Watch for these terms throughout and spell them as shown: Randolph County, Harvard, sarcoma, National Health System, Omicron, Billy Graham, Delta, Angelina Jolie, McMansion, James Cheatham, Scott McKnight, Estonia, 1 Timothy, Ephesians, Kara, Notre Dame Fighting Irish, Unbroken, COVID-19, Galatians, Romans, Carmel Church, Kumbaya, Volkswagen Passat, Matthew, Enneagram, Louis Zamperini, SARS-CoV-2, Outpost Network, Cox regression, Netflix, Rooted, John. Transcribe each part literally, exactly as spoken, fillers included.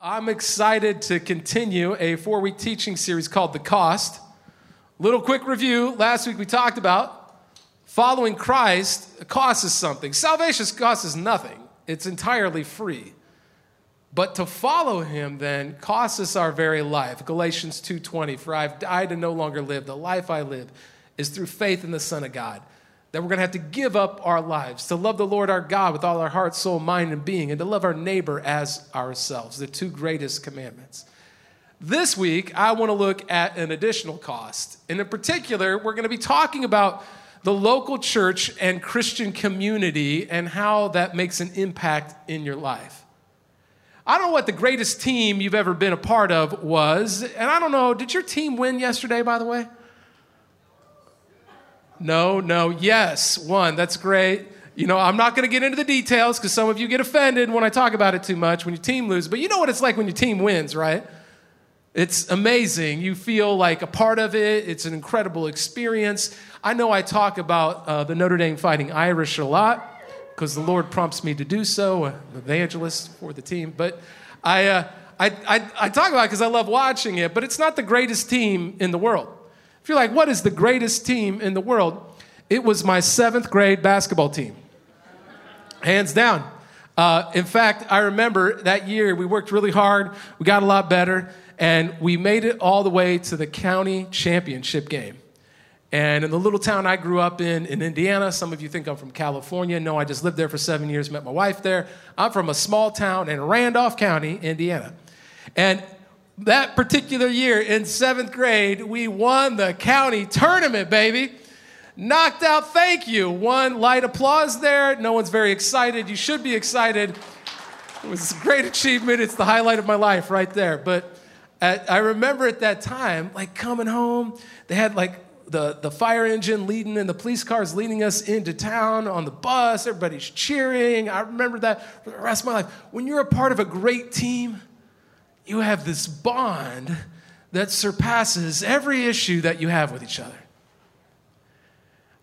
I'm excited to continue a four-week teaching series called The Cost. Little quick review. Last week we talked about following Christ costs us something. Salvation costs us nothing. It's entirely free. But to follow him then costs us our very life. Galatians two twenty, for I've died and no longer live. The life I live is through faith in the Son of God. That we're going to have to give up our lives, to love the Lord our God with all our heart, soul, mind, and being, and to love our neighbor as ourselves, the two greatest commandments. This week, I want to look at an additional cost. And in particular, we're going to be talking about the local church and Christian community and how that makes an impact in your life. I don't know what the greatest team you've ever been a part of was, and I don't know, did your team win yesterday, by the way? No, no, yes, one, that's great. You know, I'm not going to get into the details because some of you get offended when I talk about it too much when your team loses, but you know what it's like when your team wins, right? It's amazing. You feel like a part of it. It's an incredible experience. I know I talk about uh, the Notre Dame Fighting Irish a lot because the Lord prompts me to do so, an evangelist for the team, but I, uh, I, I, I talk about it because I love watching it, but it's not the greatest team in the world. If you're like, what is the greatest team in the world? It was my seventh grade basketball team. Hands down. Uh, in fact, I remember that year we worked really hard. We got a lot better. And we made it all the way to the county championship game. And in the little town I grew up in, in Indiana, some of you think I'm from California. No, I just lived there for seven years, met my wife there. I'm from a small town in Randolph County, Indiana. And that particular year in seventh grade, we won the county tournament, baby. Knocked out, thank you. One light applause there. No one's very excited. You should be excited. It was a great achievement. It's the highlight of my life right there. But at, I remember at that time, like coming home, they had like the, the fire engine leading and the police cars leading us into town on the bus. Everybody's cheering. I remember that for the rest of my life. When you're a part of a great team, you have this bond that surpasses every issue that you have with each other.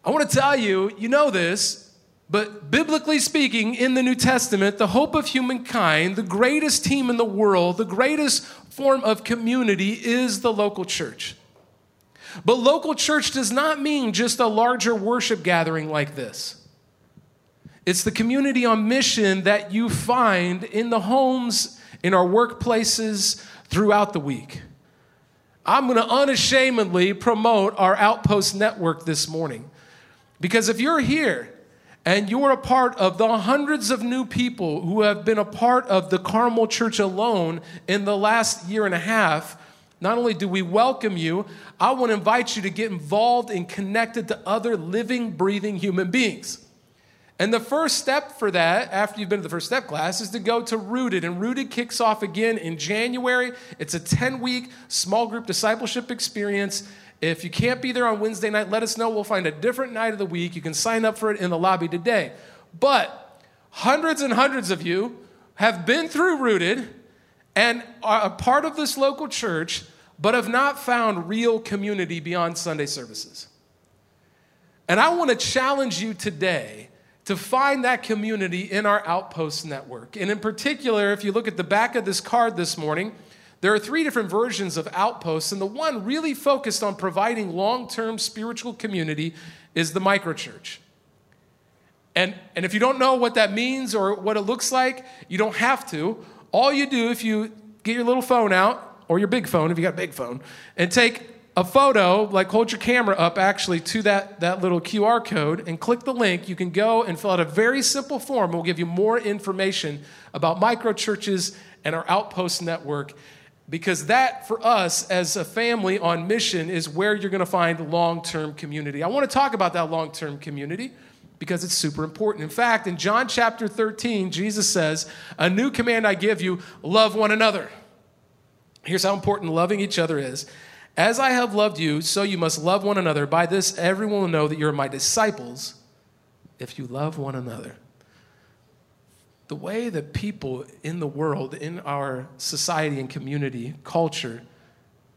I want to tell you, you know this, but biblically speaking, in the New Testament, the hope of humankind, the greatest team in the world, the greatest form of community is the local church. But local church does not mean just a larger worship gathering like this. It's the community on mission that you find in the homes, in our workplaces, throughout the week. I'm going to unashamedly promote our Outpost Network this morning. Because if you're here and you're a part of the hundreds of new people who have been a part of the Carmel Church alone in the last year and a half, not only do we welcome you, I want to invite you to get involved and connected to other living, breathing human beings. And the first step for that, after you've been to the first step class, is to go to Rooted. And Rooted kicks off again in January. It's a ten-week small group discipleship experience. If you can't be there on Wednesday night, let us know. We'll find a different night of the week. You can sign up for it in the lobby today. But hundreds and hundreds of you have been through Rooted and are a part of this local church, but have not found real community beyond Sunday services. And I want to challenge you today to find that community in our Outpost Network. And in particular, if you look at the back of this card this morning, there are three different versions of Outposts, and the one really focused on providing long-term spiritual community is the microchurch. And, and if you don't know what that means or what it looks like, you don't have to. All you do, if you get your little phone out, or your big phone, if you got a big phone, and take a photo, like hold your camera up actually to that, that little Q R code and click the link. You can go and fill out a very simple form. We'll give you more information about microchurches and our Outpost Network, because that for us as a family on mission is where you're going to find long-term community. I want to talk about that long-term community because it's super important. In fact, in John chapter thirteen, Jesus says, "A new command I give you, love one another." Here's how important loving each other is. "As I have loved you, so you must love one another. By this, everyone will know that you're my disciples, if you love one another." The way that people in the world, in our society and community, culture,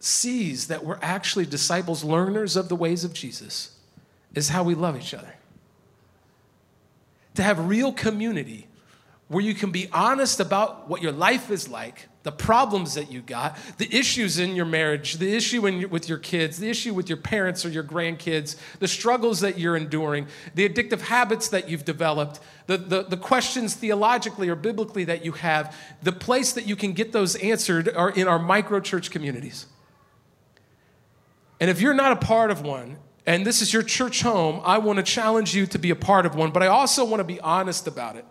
sees that we're actually disciples, learners of the ways of Jesus, is how we love each other. To have real community where you can be honest about what your life is like, the problems that you got, the issues in your marriage, the issue in your, with your kids, the issue with your parents or your grandkids, the struggles that you're enduring, the addictive habits that you've developed, the, the, the questions theologically or biblically that you have. The place that you can get those answered are in our microchurch communities. And if you're not a part of one, and this is your church home, I want to challenge you to be a part of one, but I also want to be honest about it.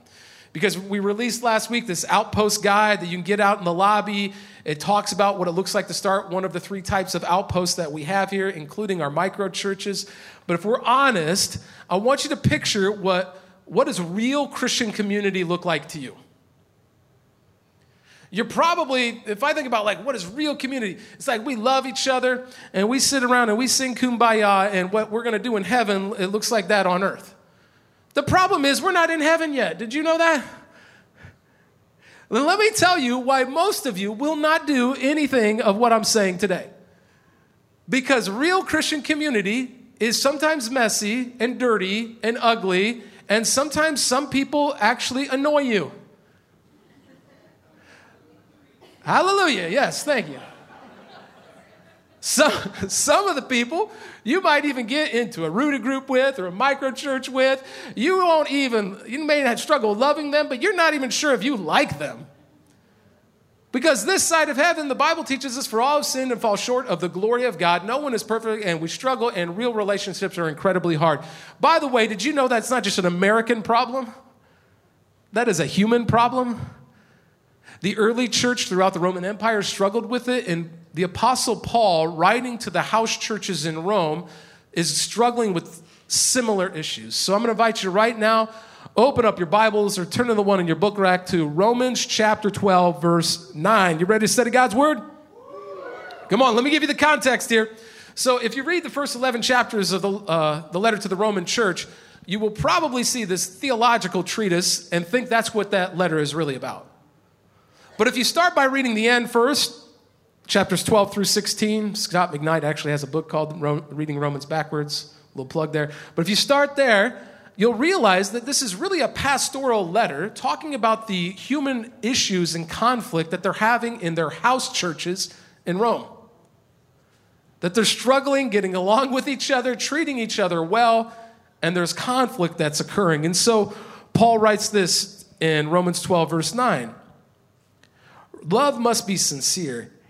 Because we released last week this outpost guide that you can get out in the lobby. It talks about what it looks like to start one of the three types of outposts that we have here, including our micro churches. But if we're honest, I want you to picture what, what does real Christian community look like to you? You're probably, if I think about like what is real community, it's like we love each other and we sit around and we sing Kumbaya and what we're going to do in heaven, it looks like that on earth. The problem is we're not in heaven yet. Did you know that? Let me tell you why most of you will not do anything of what I'm saying today. Because real Christian community is sometimes messy and dirty and ugly, and sometimes some people actually annoy you. Hallelujah. Yes, thank you. Some, some of the people you might even get into a rooted group with or a micro church with, you won't even, you may have struggled loving them, but you're not even sure if you like them. Because this side of heaven, the Bible teaches us, for all have sinned and fall short of the glory of God. No one is perfect and we struggle, and real relationships are incredibly hard. By the way, did you know that's not just an American problem? That is a human problem. The early church throughout the Roman Empire struggled with it, and the Apostle Paul, writing to the house churches in Rome, is struggling with similar issues. So I'm going to invite you right now, open up your Bibles or turn to the one in your book rack to Romans chapter twelve, verse nine. You ready to study God's word? Come on, let me give you the context here. So if you read the first eleven chapters of the, uh, the letter to the Roman church, you will probably see this theological treatise and think that's what that letter is really about. But if you start by reading the end first, chapters twelve through sixteen, Scott McKnight actually has a book called Reading Romans Backwards, a little plug there. But if you start there, you'll realize that this is really a pastoral letter talking about the human issues and conflict that they're having in their house churches in Rome. That they're struggling, getting along with each other, treating each other well, and there's conflict that's occurring. And so Paul writes this in Romans twelve, verse nine. Love must be sincere.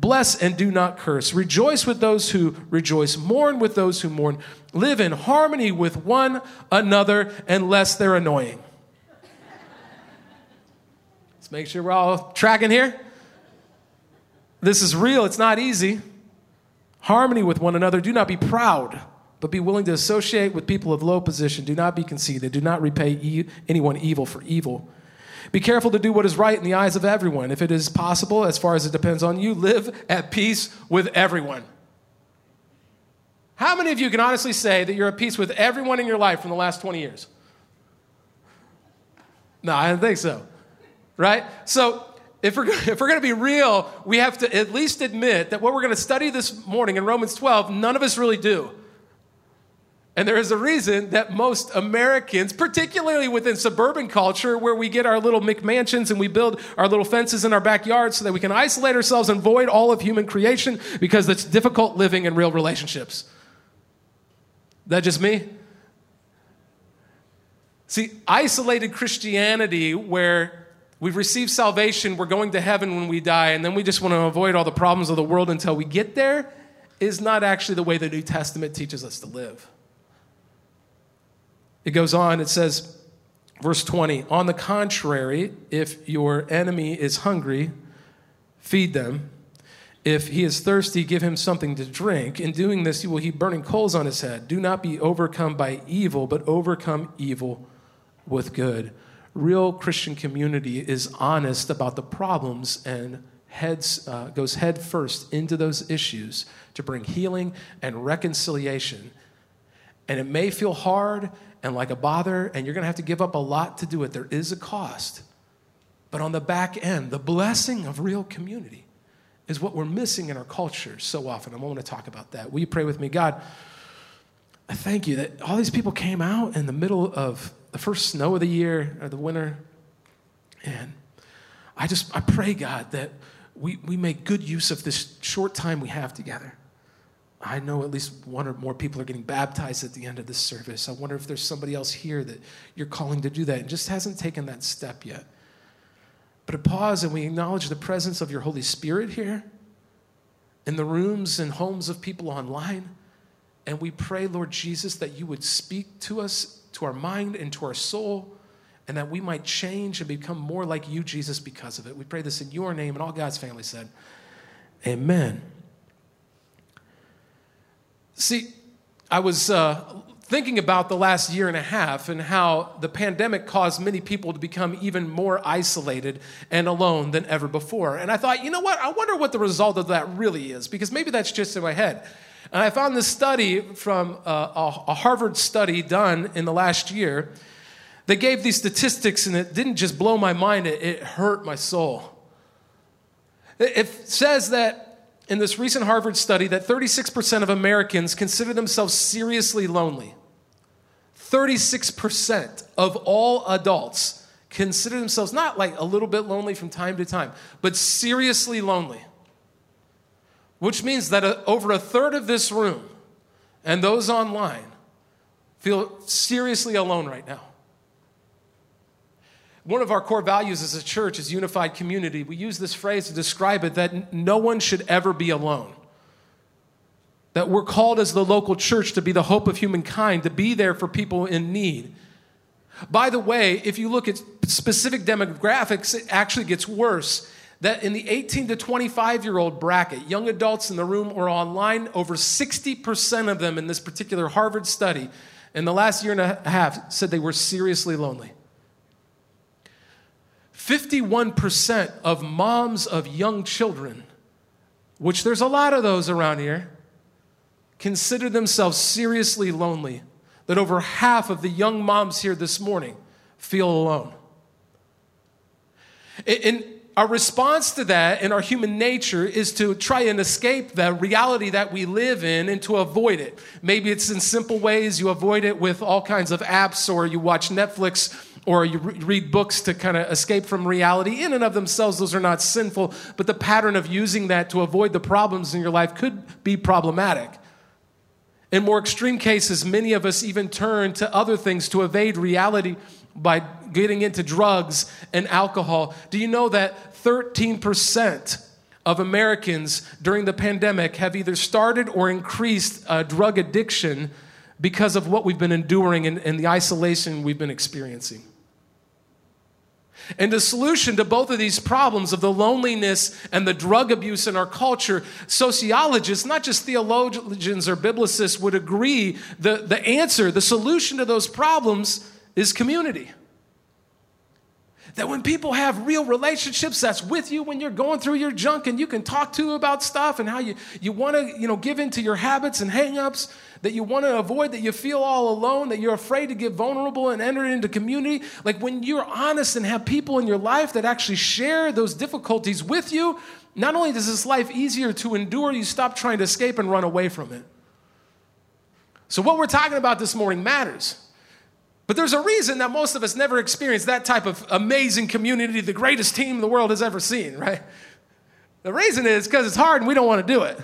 Bless and do not curse. Rejoice with those who rejoice. Mourn with those who mourn. Live in harmony with one another unless they're annoying. Let's make sure we're all tracking here. This is real. It's not easy. Harmony with one another. Do not be proud, but be willing to associate with people of low position. Do not be conceited. Do not repay e- anyone evil for evil. Be careful to do what is right in the eyes of everyone. If it is possible, as far as it depends on you, live at peace with everyone. How many of you can honestly say that you're at peace with everyone in your life from the last twenty years? No, I don't think so, right? So if we're, if we're going to be real, we have to at least admit that what we're going to study this morning in Romans twelve, none of us really do. And there is a reason that most Americans, particularly within suburban culture, where we get our little McMansions and we build our little fences in our backyard so that we can isolate ourselves and void all of human creation, because it's difficult living in real relationships. Is that just me? See, isolated Christianity, where we've received salvation, we're going to heaven when we die, and then we just want to avoid all the problems of the world until we get there, is not actually the way the New Testament teaches us to live. It goes on, it says, verse twenty, on the contrary, if your enemy is hungry, feed them. If he is thirsty, give him something to drink. In doing this, you will heap burning coals on his head. Do not be overcome by evil, but overcome evil with good. Real Christian community is honest about the problems and heads uh, goes head first into those issues to bring healing and reconciliation. And it may feel hard, and like a bother, and you're going to have to give up a lot to do it. There is a cost. But on the back end, the blessing of real community is what we're missing in our culture so often. I'm going to talk about that. Will you pray with me? God, I thank you that all these people came out in the middle of the first snow of the year, or the winter. And I just, I pray, God, that we, we make good use of this short time we have together. I know at least one or more people are getting baptized at the end of this service. I wonder if there's somebody else here that you're calling to do that and just hasn't taken that step yet. But to pause and we acknowledge the presence of your Holy Spirit here in the rooms and homes of people online. And we pray, Lord Jesus, that you would speak to us, to our mind and to our soul, and that we might change and become more like you, Jesus, because of it. We pray this in your name, and all God's family said, amen. See, I was uh, thinking about the last year and a half and how the pandemic caused many people to become even more isolated and alone than ever before. And I thought, you know what? I wonder what the result of that really is, because maybe that's just in my head. And I found this study from uh, a Harvard study done in the last year. They gave these statistics, and it didn't just blow my mind, it, it hurt my soul. It, it says that in this recent Harvard study that thirty-six percent of Americans consider themselves seriously lonely. thirty-six percent of all adults consider themselves not like a little bit lonely from time to time, but seriously lonely, which means that a, over a third of this room and those online feel seriously alone right now. One of our core values as a church is unified community. We use this phrase to describe it, that no one should ever be alone. That we're called as the local church to be the hope of humankind, to be there for people in need. By the way, if you look at specific demographics, it actually gets worse. That in the eighteen to twenty-five-year-old bracket, young adults in the room or online, over sixty percent of them in this particular Harvard study in the last year and a half said they were seriously lonely. fifty-one percent of moms of young children, which there's a lot of those around here, consider themselves seriously lonely, that over half of the young moms here this morning feel alone. And our response to that in our human nature is to try and escape the reality that we live in and to avoid it. Maybe it's in simple ways. You avoid it with all kinds of apps, or you watch Netflix, or you read books to kind of escape from reality. In and of themselves, those are not sinful, but the pattern of using that to avoid the problems in your life could be problematic. In more extreme cases, many of us even turn to other things to evade reality by getting into drugs and alcohol. Do you know that thirteen percent of Americans during the pandemic have either started or increased uh, drug addiction because of what we've been enduring and, and the isolation we've been experiencing? And the solution to both of these problems of the loneliness and the drug abuse in our culture, sociologists, not just theologians or biblicists, would agree the, the answer, the solution to those problems is community. That when people have real relationships that's with you when you're going through your junk and you can talk to about stuff and how you, you want to, you know, give in to your habits and hang-ups that you want to avoid, that you feel all alone, that you're afraid to get vulnerable and enter into community. Like when you're honest and have people in your life that actually share those difficulties with you, not only does this life easier to endure, you stop trying to escape and run away from it. So what we're talking about this morning matters. But there's a reason that most of us never experience that type of amazing community, the greatest team the world has ever seen, right? The reason is because it's hard and we don't want to do it.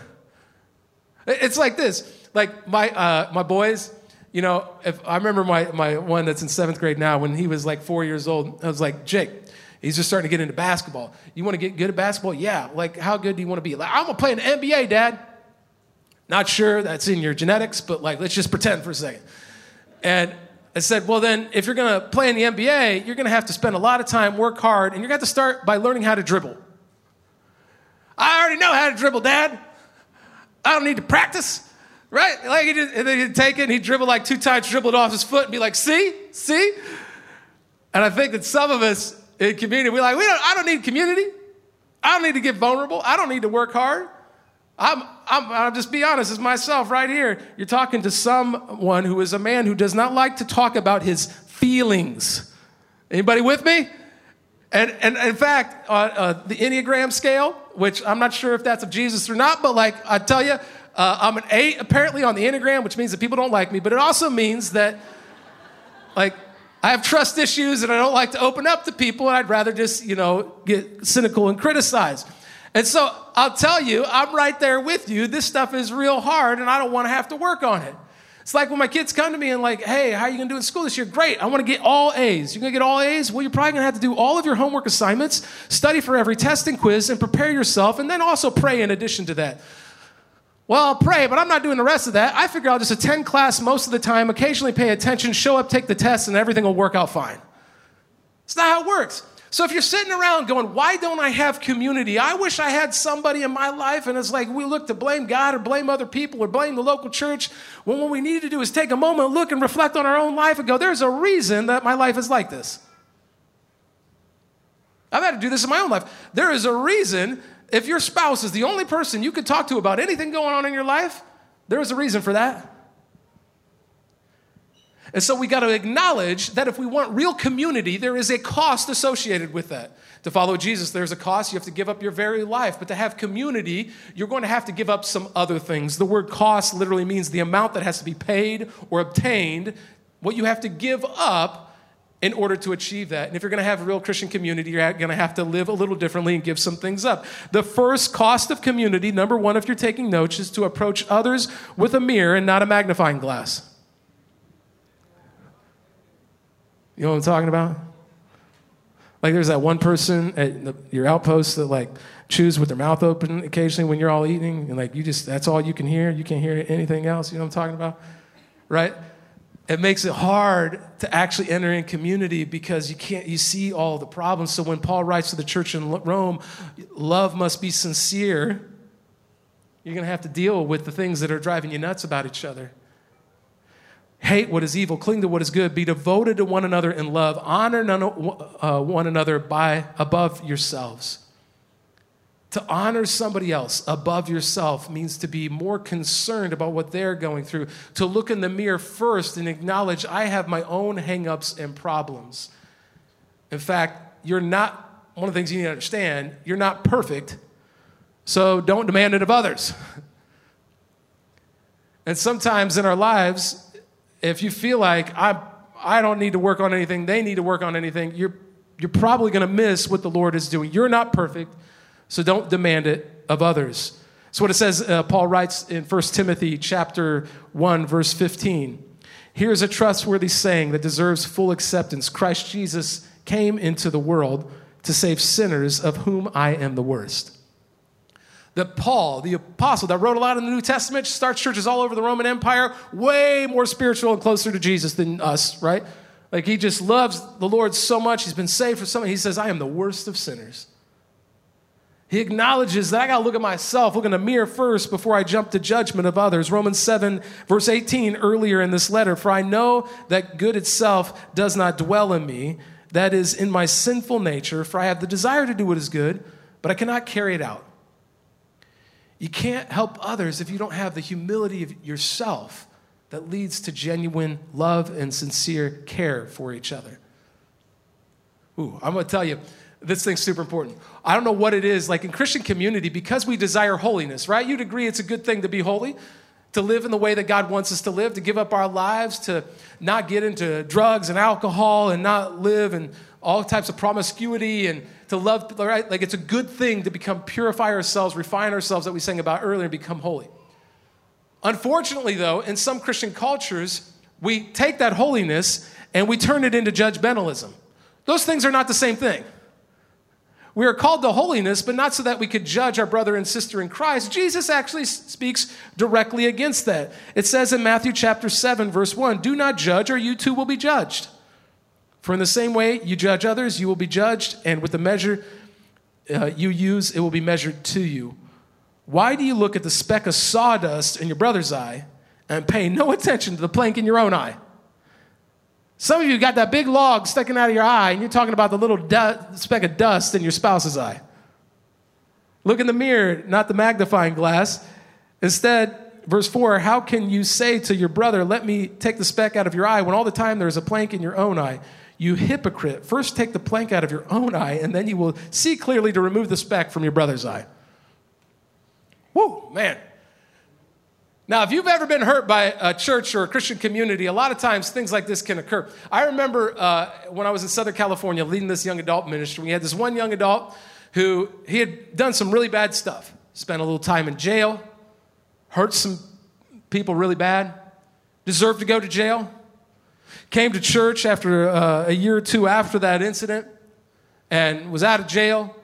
It's like this. Like my uh, my boys, you know, if I remember my, my one that's in seventh grade now, when he was like four years old, I was like, Jake, he's just starting to get into basketball. You want to get good at basketball? Yeah. Like, how good do you want to be? Like, I'm going to play in the N B A, Dad. Not sure that's in your genetics, but like, let's just pretend for a second. And I said, well, then if you're going to play in the N B A, you're going to have to spend a lot of time, work hard, and you're going to have to start by learning how to dribble. I already know how to dribble, Dad. I don't need to practice, right? Like he just, and then he'd take it, and he'd dribble like two times, dribble it off his foot, and be like, see, see? And I think that some of us in community, we're like, we don't, I don't need community. I don't need to get vulnerable. I don't need to work hard. I'm, I'm, I'll just be honest, it's myself right here. You're talking to someone who is a man who does not like to talk about his feelings. Anybody with me? And, and in fact, uh, uh, the Enneagram scale, which I'm not sure if that's of Jesus or not, but like I tell you, uh, I'm an eight apparently on the Enneagram, which means that people don't like me, but it also means that like I have trust issues and I don't like to open up to people and I'd rather just, you know, get cynical and criticize. And so I'll tell you, I'm right there with you. This stuff is real hard and I don't want to have to work on it. It's like when my kids come to me and like, hey, how are you going to do in school this year? Great, I want to get all A's. You're going to get all A's? Well, you're probably going to have to do all of your homework assignments, study for every test and quiz, and prepare yourself, and then also pray in addition to that. Well, I'll pray, but I'm not doing the rest of that. I figure I'll just attend class most of the time, occasionally pay attention, show up, take the test, and everything will work out fine. It's not how it works. So if you're sitting around going, why don't I have community? I wish I had somebody in my life. And it's like we look to blame God or blame other people or blame the local church. Well, what we need to do is take a moment, look and reflect on our own life and go, there's a reason that my life is like this. I've had to do this in my own life. There is a reason if your spouse is the only person you could talk to about anything going on in your life, there is a reason for that. And so we got to acknowledge that if we want real community, there is a cost associated with that. To follow Jesus, there's a cost. You have to give up your very life. But to have community, you're going to have to give up some other things. The word cost literally means the amount that has to be paid or obtained, what you have to give up in order to achieve that. And if you're going to have a real Christian community, you're going to have to live a little differently and give some things up. The first cost of community, number one, if you're taking notes, is to approach others with a mirror and not a magnifying glass. You know what I'm talking about? Like there's that one person at the, your outpost that like chews with their mouth open occasionally when you're all eating and like you just, that's all you can hear. You can't hear anything else. You know what I'm talking about? Right? It makes it hard to actually enter in community because you can't, you see all the problems. So when Paul writes to the church in Rome, love must be sincere. You're going to have to deal with the things that are driving you nuts about each other. Hate what is evil, cling to what is good, be devoted to one another in love, honor none, uh, one another by above yourselves. To honor somebody else above yourself means to be more concerned about what they're going through, to look in the mirror first and acknowledge I have my own hang-ups and problems. In fact, you're not, one of the things you need to understand, you're not perfect, so don't demand it of others. And sometimes in our lives, if you feel like I I don't need to work on anything, they need to work on anything, you're, you're probably going to miss what the Lord is doing. You're not perfect, so don't demand it of others. That's what it says, uh, Paul writes in First Timothy chapter one, verse fifteen. Here's a trustworthy saying that deserves full acceptance. Christ Jesus came into the world to save sinners, of whom I am the worst. That Paul, the apostle that wrote a lot in the New Testament, starts churches all over the Roman Empire, way more spiritual and closer to Jesus than us, right? Like he just loves the Lord so much. He's been saved for so much. He says, I am the worst of sinners. He acknowledges that I got to look at myself, look in the mirror first before I jump to judgment of others. Romans seven, verse eighteen, earlier in this letter, for I know that good itself does not dwell in me, that is in my sinful nature, for I have the desire to do what is good, but I cannot carry it out. You can't help others if you don't have the humility of yourself that leads to genuine love and sincere care for each other. Ooh, I'm going to tell you, this thing's super important. I don't know what it is, like in Christian community, because we desire holiness, right? You'd agree it's a good thing to be holy, to live in the way that God wants us to live, to give up our lives, to not get into drugs and alcohol and not live in all types of promiscuity and to love, right? Like it's a good thing to become, purify ourselves, refine ourselves that we sang about earlier and become holy. Unfortunately though, in some Christian cultures, we take that holiness and we turn it into judgmentalism. Those things are not the same thing. We are called to holiness, but not so that we could judge our brother and sister in Christ. Jesus actually speaks directly against that. It says in Matthew chapter seven, verse one, do not judge or you too will be judged. For in the same way you judge others, you will be judged, and with the measure uh, you use, it will be measured to you. Why do you look at the speck of sawdust in your brother's eye and pay no attention to the plank in your own eye? Some of you got that big log sticking out of your eye, and you're talking about the little du- speck of dust in your spouse's eye. Look in the mirror, not the magnifying glass. Instead, verse four, how can you say to your brother, let me take the speck out of your eye, when all the time there is a plank in your own eye? You hypocrite, first take the plank out of your own eye, and then you will see clearly to remove the speck from your brother's eye. Whoa, man. Now, if you've ever been hurt by a church or a Christian community, a lot of times things like this can occur. I remember uh, when I was in Southern California leading this young adult ministry, we had this one young adult who, he had done some really bad stuff, spent a little time in jail, hurt some people really bad, deserved to go to jail, came to church after uh, a year or two after that incident, and was out of jail,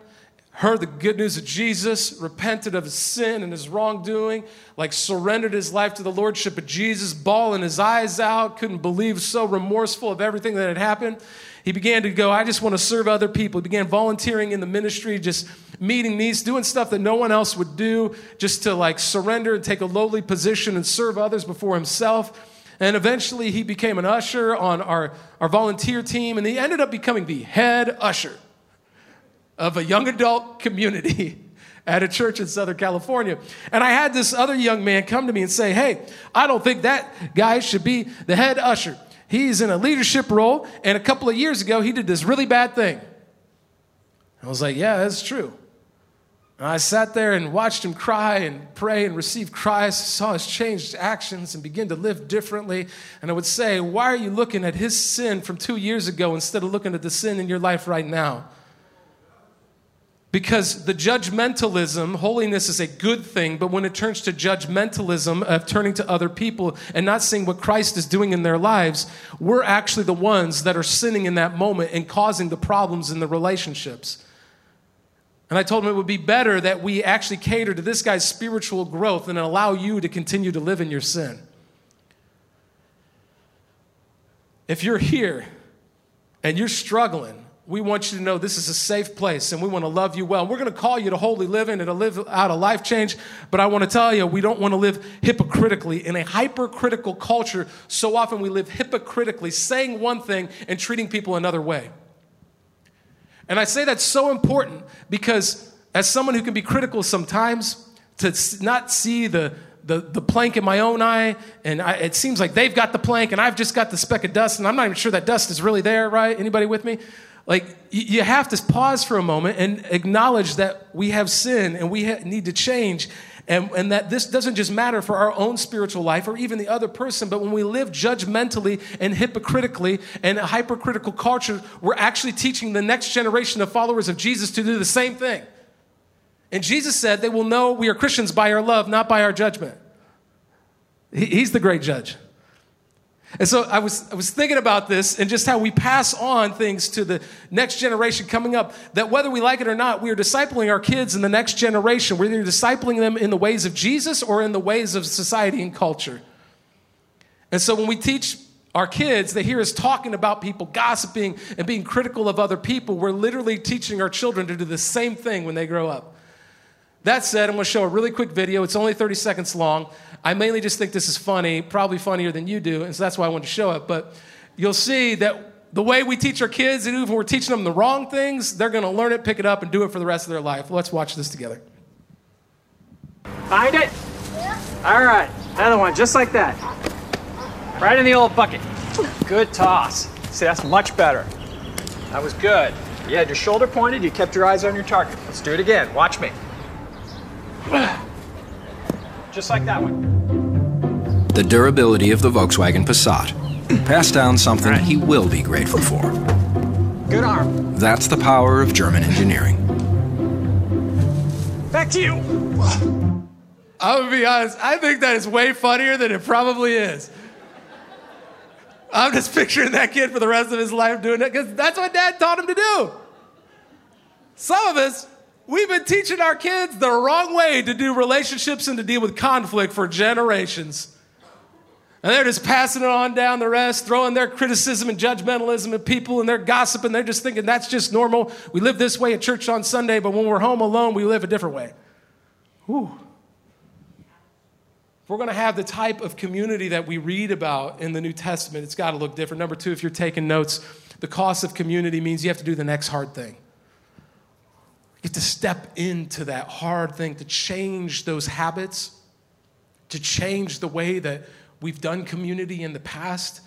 heard the good news of Jesus, repented of his sin and his wrongdoing, like surrendered his life to the lordship of Jesus, bawling his eyes out, couldn't believe, so remorseful of everything that had happened. He began to go, I just want to serve other people. He began volunteering in the ministry, just meeting needs, doing stuff that no one else would do, just to like surrender and take a lowly position and serve others before himself. And eventually he became an usher on our, our volunteer team, and he ended up becoming the head usher of a young adult community at a church in Southern California. And I had this other young man come to me and say, hey, I don't think that guy should be the head usher. He's in a leadership role, and a couple of years ago, he did this really bad thing. I was like, yeah, that's true. And I sat there and watched him cry and pray and receive Christ, saw his changed actions and begin to live differently. And I would say, why are you looking at his sin from two years ago instead of looking at the sin in your life right now? Because the judgmentalism, holiness is a good thing, but when it turns to judgmentalism of turning to other people and not seeing what Christ is doing in their lives, we're actually the ones that are sinning in that moment and causing the problems in the relationships. And I told him it would be better that we actually cater to this guy's spiritual growth and allow you to continue to live in your sin. If you're here and you're struggling, we want you to know this is a safe place, and we want to love you well. We're going to call you to holy living and to live out a life change, but I want to tell you, we don't want to live hypocritically in a hypercritical culture. So often we live hypocritically, saying one thing and treating people another way. And I say that's so important because as someone who can be critical sometimes, to not see the The, the plank in my own eye, and I, it seems like they've got the plank, and I've just got the speck of dust, and I'm not even sure that dust is really there, right? Anybody with me? Like, you have to pause for a moment and acknowledge that we have sin, and we ha- need to change, and, and that this doesn't just matter for our own spiritual life or even the other person, but when we live judgmentally and hypocritically in a hypercritical culture, we're actually teaching the next generation of followers of Jesus to do the same thing. And Jesus said, they will know we are Christians by our love, not by our judgment. He's the great judge. And so I was I was thinking about this and just how we pass on things to the next generation coming up, that whether we like it or not, we are discipling our kids in the next generation. We're either discipling them in the ways of Jesus or in the ways of society and culture. And so when we teach our kids, they hear us talking about people, gossiping, and being critical of other people, we're literally teaching our children to do the same thing when they grow up. That said, I'm going to show a really quick video. It's only thirty seconds long. I mainly just think this is funny, probably funnier than you do, and so that's why I wanted to show it. But you'll see that the way we teach our kids, and even if we're teaching them the wrong things, they're going to learn it, pick it up, and do it for the rest of their life. Let's watch this together. Find it? Yeah. All right. Another one, just like that. Right in the old bucket. Good toss. See, that's much better. That was good. You had your shoulder pointed. You kept your eyes on your target. Let's do it again. Watch me. Just like that one. The durability of the Volkswagen Passat. Pass down something right. He will be grateful for. Good arm. That's the power of German engineering. Back to you. I'm going to be honest. I think that is way funnier than it probably is. I'm just picturing that kid for the rest of his life doing that because that's what Dad taught him to do. Some of us, we've been teaching our kids the wrong way to do relationships and to deal with conflict for generations. And they're just passing it on down the rest, throwing their criticism and judgmentalism at people, and they're gossiping. They're just thinking that's just normal. We live this way at church on Sunday, but when we're home alone, we live a different way. Whew. If we're going to have the type of community that we read about in the New Testament, it's got to look different. Number two, if you're taking notes, the cost of community means you have to do the next hard thing. You have to step into that hard thing to change those habits, to change the way that we've done community in the past,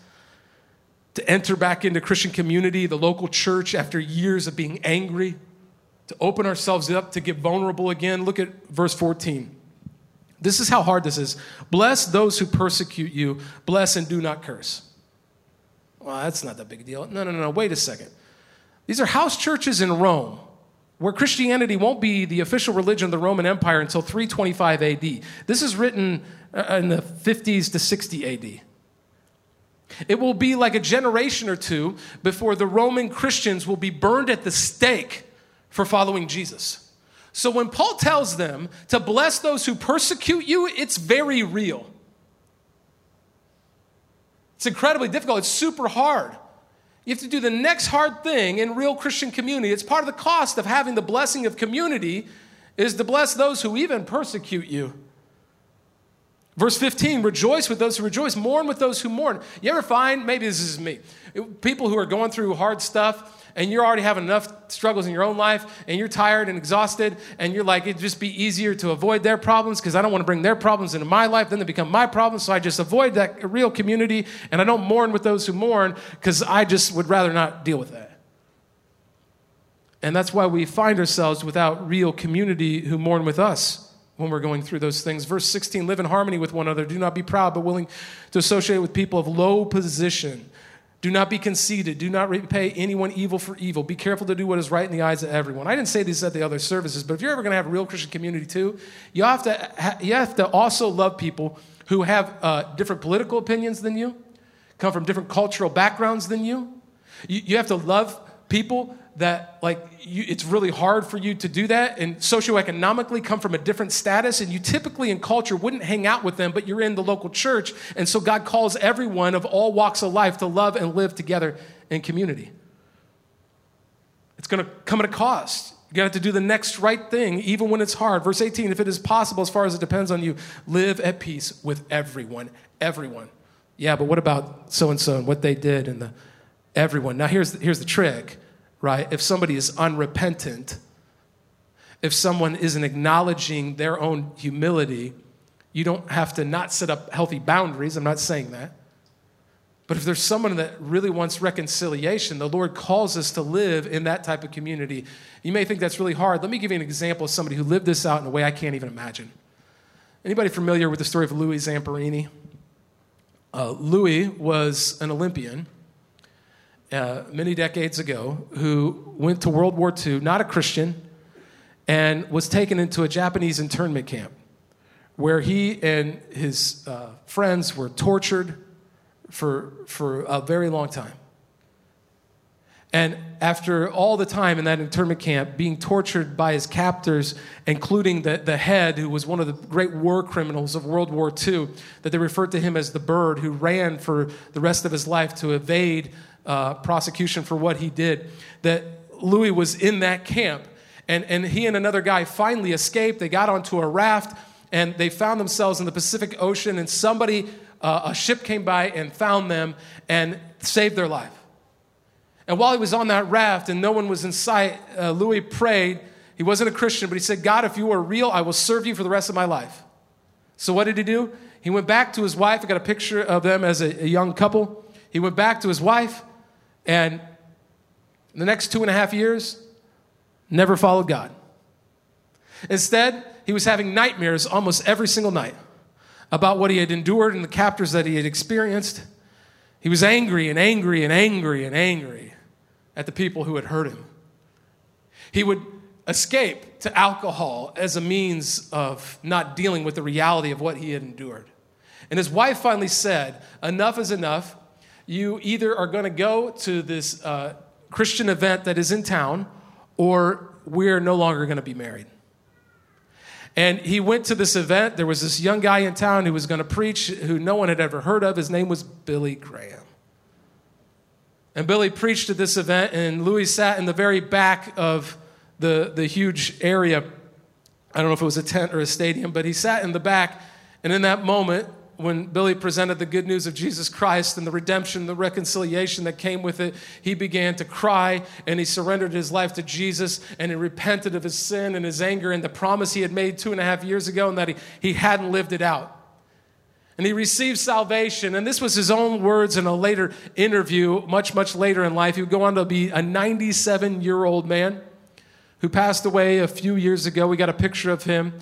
to enter back into Christian community, the local church, after years of being angry, to open ourselves up, to get vulnerable again. Look at verse fourteen. This is how hard this is. Bless those who persecute you. Bless and do not curse. Well, that's not that big a deal. No, no, no, no. Wait a second. These are house churches in Rome, where Christianity won't be the official religion of the Roman Empire until three twenty-five A D. This is written in the fifties to sixty A D. It will be like a generation or two before the Roman Christians will be burned at the stake for following Jesus. So when Paul tells them to bless those who persecute you, it's very real. It's incredibly difficult. It's super hard. You have to do the next hard thing in real Christian community. It's part of the cost of having the blessing of community is to bless those who even persecute you. Verse fifteen, rejoice with those who rejoice, mourn with those who mourn. You ever find, maybe this is me, people who are going through hard stuff and you're already having enough struggles in your own life and you're tired and exhausted and you're like, it'd just be easier to avoid their problems because I don't want to bring their problems into my life. Then they become my problems, so I just avoid that real community and I don't mourn with those who mourn because I just would rather not deal with that. And that's why we find ourselves without real community who mourn with us when we're going through those things. Verse sixteen, live in harmony with one another. Do not be proud, but willing to associate with people of low position. Do not be conceited. Do not repay anyone evil for evil. Be careful to do what is right in the eyes of everyone. I didn't say these at the other services, but if you're ever going to have a real Christian community too, you have to, you have to also love people who have uh, different political opinions than you, come from different cultural backgrounds than you. You, you have to love people that, like, you, it's really hard for you to do that, and socioeconomically come from a different status, and you typically in culture wouldn't hang out with them, but you're in the local church, and so God calls everyone of all walks of life to love and live together in community. It's going to come at a cost. You're going to have to do the next right thing, even when it's hard. Verse eighteen, if it is possible, as far as it depends on you, live at peace with everyone, everyone. Yeah, but what about so-and-so and what they did and the everyone? Now, here's here's the trick. Right? If somebody is unrepentant, if someone isn't acknowledging their own humility, you don't have to not set up healthy boundaries. I'm not saying that. But if there's someone that really wants reconciliation, the Lord calls us to live in that type of community. You may think that's really hard. Let me give you an example of somebody who lived this out in a way I can't even imagine. Anybody familiar with the story of Louis Zamperini? Uh, Louis was an Olympian. Uh, many decades ago, who went to World War Two, not a Christian, and was taken into a Japanese internment camp where he and his uh, friends were tortured for, for a very long time. And after all the time in that internment camp, being tortured by his captors, including the, the head, who was one of the great war criminals of World War Two, that they referred to him as the bird, who ran for the rest of his life to evade Uh, prosecution for what he did, that Louis was in that camp. And, and he and another guy finally escaped. They got onto a raft, and they found themselves in the Pacific Ocean, and somebody, uh, a ship came by and found them and saved their life. And while he was on that raft and no one was in sight, uh, Louis prayed. He wasn't a Christian, but he said, God, if you are real, I will serve you for the rest of my life. So what did he do? He went back to his wife. I got a picture of them as a, a young couple. He went back to his wife, and in the next two and a half years, never followed God. Instead, he was having nightmares almost every single night about what he had endured and the captors that he had experienced. He was angry and angry and angry and angry at the people who had hurt him. He would escape to alcohol as a means of not dealing with the reality of what he had endured. And his wife finally said, enough is enough. You either are going to go to this uh, Christian event that is in town, or we're no longer going to be married. And he went to this event. There was this young guy in town who was going to preach, who no one had ever heard of. His name was Billy Graham. And Billy preached at this event, and Louis sat in the very back of the, the huge area. I don't know if it was a tent or a stadium, but he sat in the back, and in that moment, when Billy presented the good news of Jesus Christ and the redemption, the reconciliation that came with it, he began to cry and he surrendered his life to Jesus and he repented of his sin and his anger and the promise he had made two and a half years ago and that he, he hadn't lived it out. And he received salvation. And this was his own words in a later interview, much, much later in life. He would go on to be a ninety-seven-year-old man who passed away a few years ago. We got a picture of him.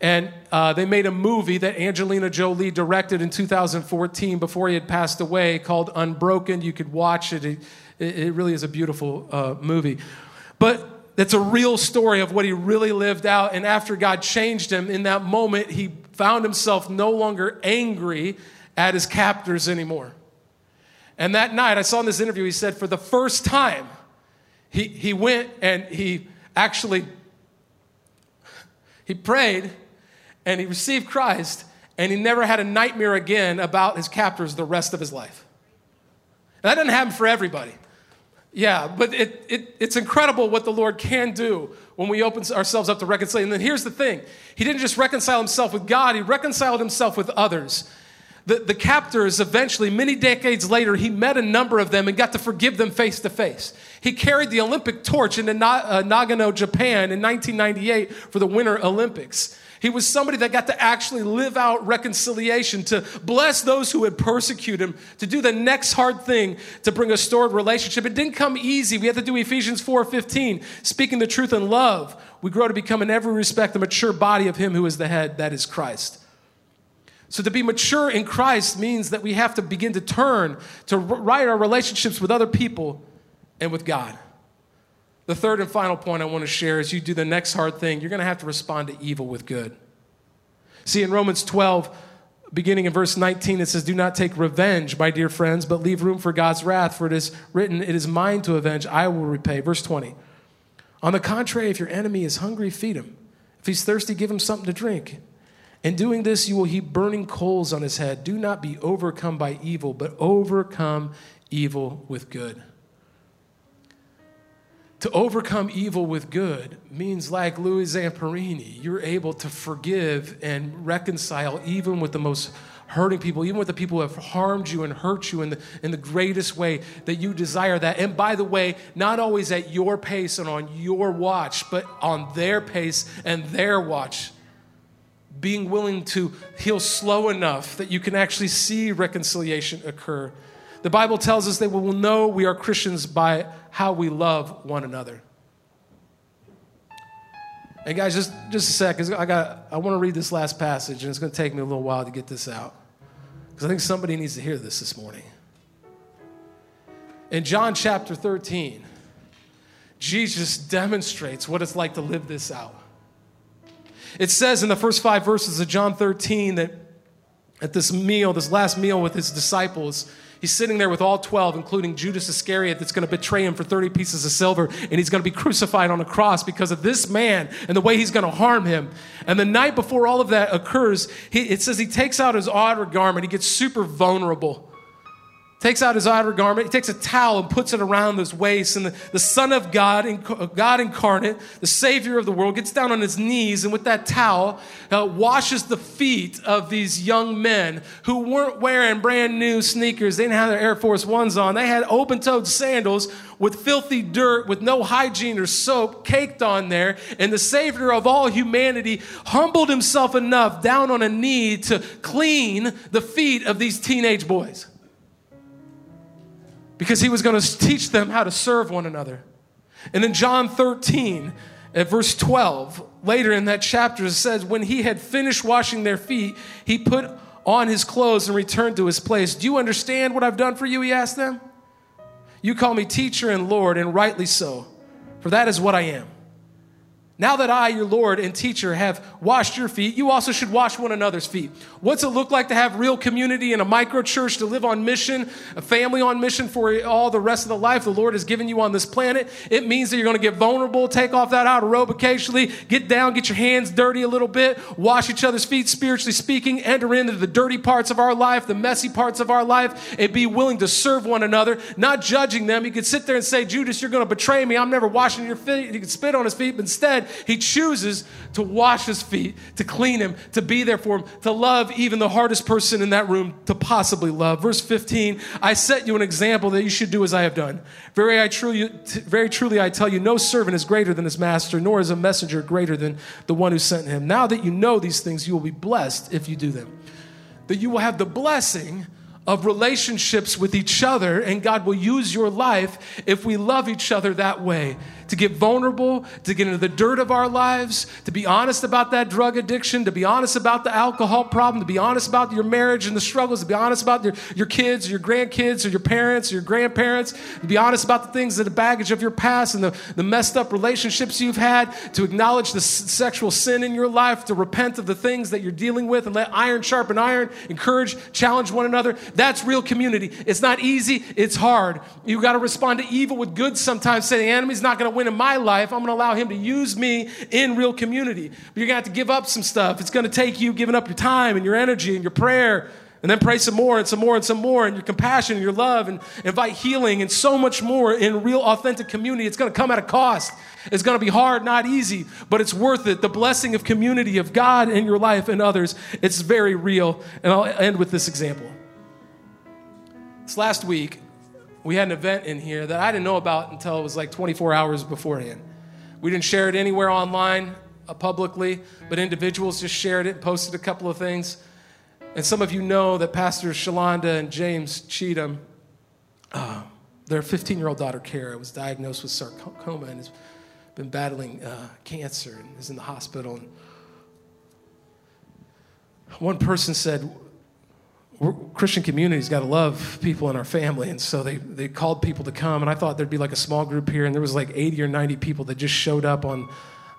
And uh, they made a movie that Angelina Jolie directed in two thousand fourteen before he had passed away called Unbroken. You could watch it. It, it really is a beautiful uh, movie. But that's a real story of what he really lived out. And after God changed him, in that moment, he found himself no longer angry at his captors anymore. And that night, I saw in this interview, he said for the first time, he, he went and he actually, he prayed and he received Christ and he never had a nightmare again about his captors the rest of his life. And that doesn't happen for everybody. Yeah, but it, it it's incredible what the Lord can do when we open ourselves up to reconcile. And then here's the thing. He didn't just reconcile himself with God. He reconciled himself with others. The, the captors eventually, many decades later, he met a number of them and got to forgive them face to face. He carried the Olympic torch into Na, uh, Nagano, Japan in nineteen ninety-eight for the Winter Olympics. He was somebody that got to actually live out reconciliation, to bless those who would persecute him, to do the next hard thing to bring a restored relationship. It didn't come easy. We had to do Ephesians four fifteen, speaking the truth in love. We grow to become in every respect the mature body of him who is the head, that is Christ. So to be mature in Christ means that we have to begin to turn, to right our relationships with other people and with God. The third and final point I want to share is you do the next hard thing. You're going to have to respond to evil with good. See, in Romans twelve, beginning in verse nineteen, it says, "Do not take revenge, my dear friends, but leave room for God's wrath, for it is written, it is mine to avenge, I will repay." Verse twenty, "On the contrary, if your enemy is hungry, feed him. If he's thirsty, give him something to drink. In doing this, you will heap burning coals on his head. Do not be overcome by evil, but overcome evil with good." To overcome evil with good means, like Louis Zamperini, you're able to forgive and reconcile even with the most hurting people, even with the people who have harmed you and hurt you in the, in the greatest way that you desire that. And by the way, not always at your pace and on your watch, but on their pace and their watch. Being willing to heal slow enough that you can actually see reconciliation occur. The Bible tells us that we will know we are Christians by how we love one another. And guys, just, just a sec. I got, I want to read this last passage, and it's going to take me a little while to get this out, because I think somebody needs to hear this this morning. In John chapter thirteen, Jesus demonstrates what it's like to live this out. It says in the first five verses of John thirteen that at this meal, this last meal with his disciples, he's sitting there with all twelve, including Judas Iscariot, that's going to betray him for thirty pieces of silver, and he's going to be crucified on a cross because of this man and the way he's going to harm him. And the night before all of that occurs, he, it says he takes out his outer garment. He gets super vulnerable. Takes out his outer garment. He takes a towel and puts it around his waist. And the, the Son of God, inc- God incarnate, the Savior of the world, gets down on his knees and with that towel uh, washes the feet of these young men who weren't wearing brand new sneakers. They didn't have their Air Force Ones on. They had open-toed sandals with filthy dirt, with no hygiene or soap caked on there. And the Savior of all humanity humbled himself enough down on a knee to clean the feet of these teenage boys, because he was going to teach them how to serve one another. And in John thirteen, at verse twelve, later in that chapter, it says, "When he had finished washing their feet, he put on his clothes and returned to his place. 'Do you understand what I've done for you?' he asked them. 'You call me teacher and Lord, and rightly so, for that is what I am. Now that I, your Lord and teacher, have washed your feet, you also should wash one another's feet.'" What's it look like to have real community in a micro church, to live on mission, a family on mission for all the rest of the life the Lord has given you on this planet? It means that you're going to get vulnerable, take off that outer robe occasionally, get down, get your hands dirty a little bit, wash each other's feet, spiritually speaking, enter into the dirty parts of our life, the messy parts of our life, and be willing to serve one another, not judging them. You could sit there and say, "Judas, you're going to betray me. I'm never washing your feet." You could spit on his feet, but instead, He chooses to wash his feet, to clean him, to be there for him, to love even the hardest person in that room to possibly love. Verse fifteen, I set you an example that you should do as I have done. Very, I truly, very truly I tell you, no servant is greater than his master, nor is a messenger greater than the one who sent him. Now that you know these things, you will be blessed if you do them. That you will have the blessing of relationships with each other, and God will use your life if we love each other that way, to get vulnerable, to get into the dirt of our lives, to be honest about that drug addiction, to be honest about the alcohol problem, to be honest about your marriage and the struggles, to be honest about your, your kids, your grandkids, or your parents, or your grandparents, to be honest about the things, that the baggage of your past and the, the messed up relationships you've had, to acknowledge the s- sexual sin in your life, to repent of the things that you're dealing with, and let iron sharpen iron, encourage, challenge one another. That's real community. It's not easy. It's hard. You've got to respond to evil with good sometimes. Say, the enemy's not going to win in my life. I'm going to allow him to use me in real community. But you're going to have to give up some stuff. It's going to take you giving up your time and your energy and your prayer, and then pray some more and some more and some more, and your compassion and your love, and invite healing and so much more in real authentic community. It's going to come at a cost. It's going to be hard, not easy, but it's worth it. The blessing of community, of God in your life and others, it's very real. And I'll end with this example. This last week, we had an event in here that I didn't know about until it was like twenty-four hours beforehand. We didn't share it anywhere online uh, publicly, but individuals just shared it, posted a couple of things. And some of you know that Pastors Shalonda and James Cheatham, uh, their fifteen-year-old daughter, Kara, was diagnosed with sarcoma and has been battling uh, cancer and is in the hospital. And one person said, We're, Christian community's got to love people in our family. And so they, they called people to come, and I thought there'd be like a small group here, and there was like eighty or ninety people that just showed up on,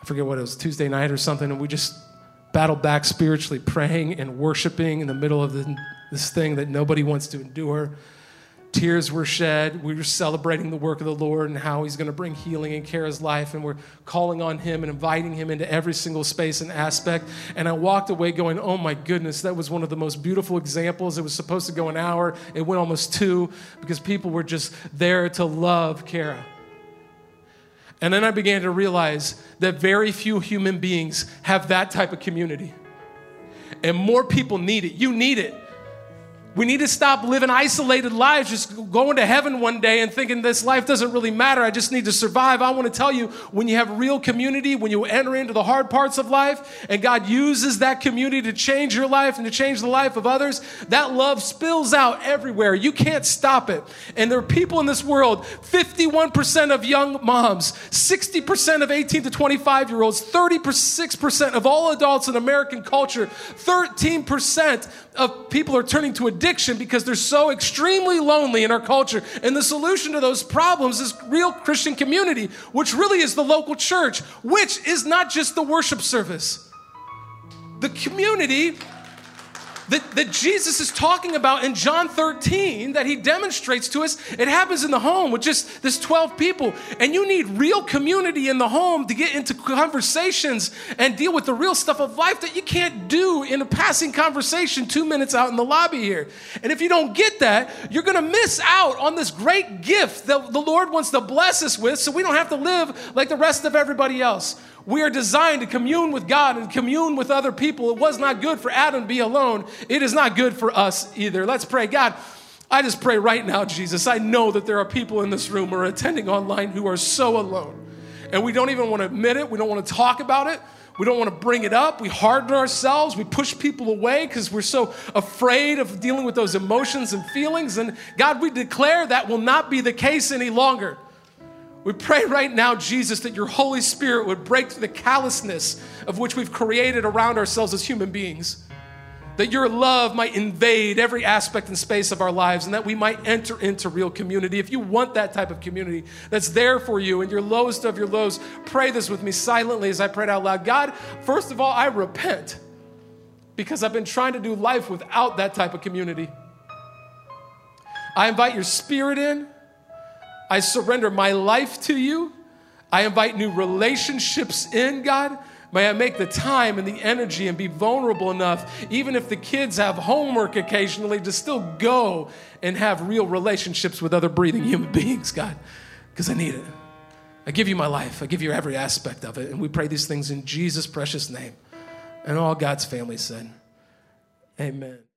I forget what it was, Tuesday night or something, and we just battled back spiritually, praying and worshiping in the middle of the, this thing that nobody wants to endure. Tears were shed. We were celebrating the work of the Lord and how he's going to bring healing in Kara's life. And we're calling on him and inviting him into every single space and aspect. And I walked away going, oh my goodness, that was one of the most beautiful examples. It was supposed to go an hour. It went almost two because people were just there to love Kara. And then I began to realize that very few human beings have that type of community. And more people need it. You need it. We need to stop living isolated lives, just going to heaven one day and thinking this life doesn't really matter. I just need to survive. I want to tell you, when you have real community, when you enter into the hard parts of life and God uses that community to change your life and to change the life of others, that love spills out everywhere. You can't stop it. And there are people in this world, fifty-one percent of young moms, sixty percent of eighteen to twenty-five-year-olds, thirty-six percent of all adults in American culture, thirteen percent of people are turning to addiction because they're so extremely lonely in our culture. And the solution to those problems is real Christian community, which really is the local church, which is not just the worship service. The community that, that Jesus is talking about in John thirteen that he demonstrates to us, it happens in the home with just this twelve people. And you need real community in the home to get into conversations and deal with the real stuff of life that you can't do in a passing conversation two minutes out in the lobby here. And if you don't get that, you're going to miss out on this great gift that the Lord wants to bless us with, so we don't have to live like the rest of everybody else. We are designed to commune with God and commune with other people. It was not good for Adam to be alone. It is not good for us either. Let's pray. God, I just pray right now, Jesus. I know that there are people in this room or attending online who are so alone. And we don't even want to admit it. We don't want to talk about it. We don't want to bring it up. We harden ourselves. We push people away because we're so afraid of dealing with those emotions and feelings. And God, we declare that will not be the case any longer. We pray right now, Jesus, that your Holy Spirit would break the callousness of which we've created around ourselves as human beings, that your love might invade every aspect and space of our lives, and that we might enter into real community. If you want that type of community that's there for you in your lowest of your lows, pray this with me silently as I prayed out loud. God, first of all, I repent because I've been trying to do life without that type of community. I invite your Spirit in. I surrender my life to you. I invite new relationships in, God. May I make the time and the energy and be vulnerable enough, even if the kids have homework occasionally, to still go and have real relationships with other breathing human beings, God, because I need it. I I give you my life. I give you every aspect of it. And we pray these things in Jesus' precious name. And all God's family said, amen.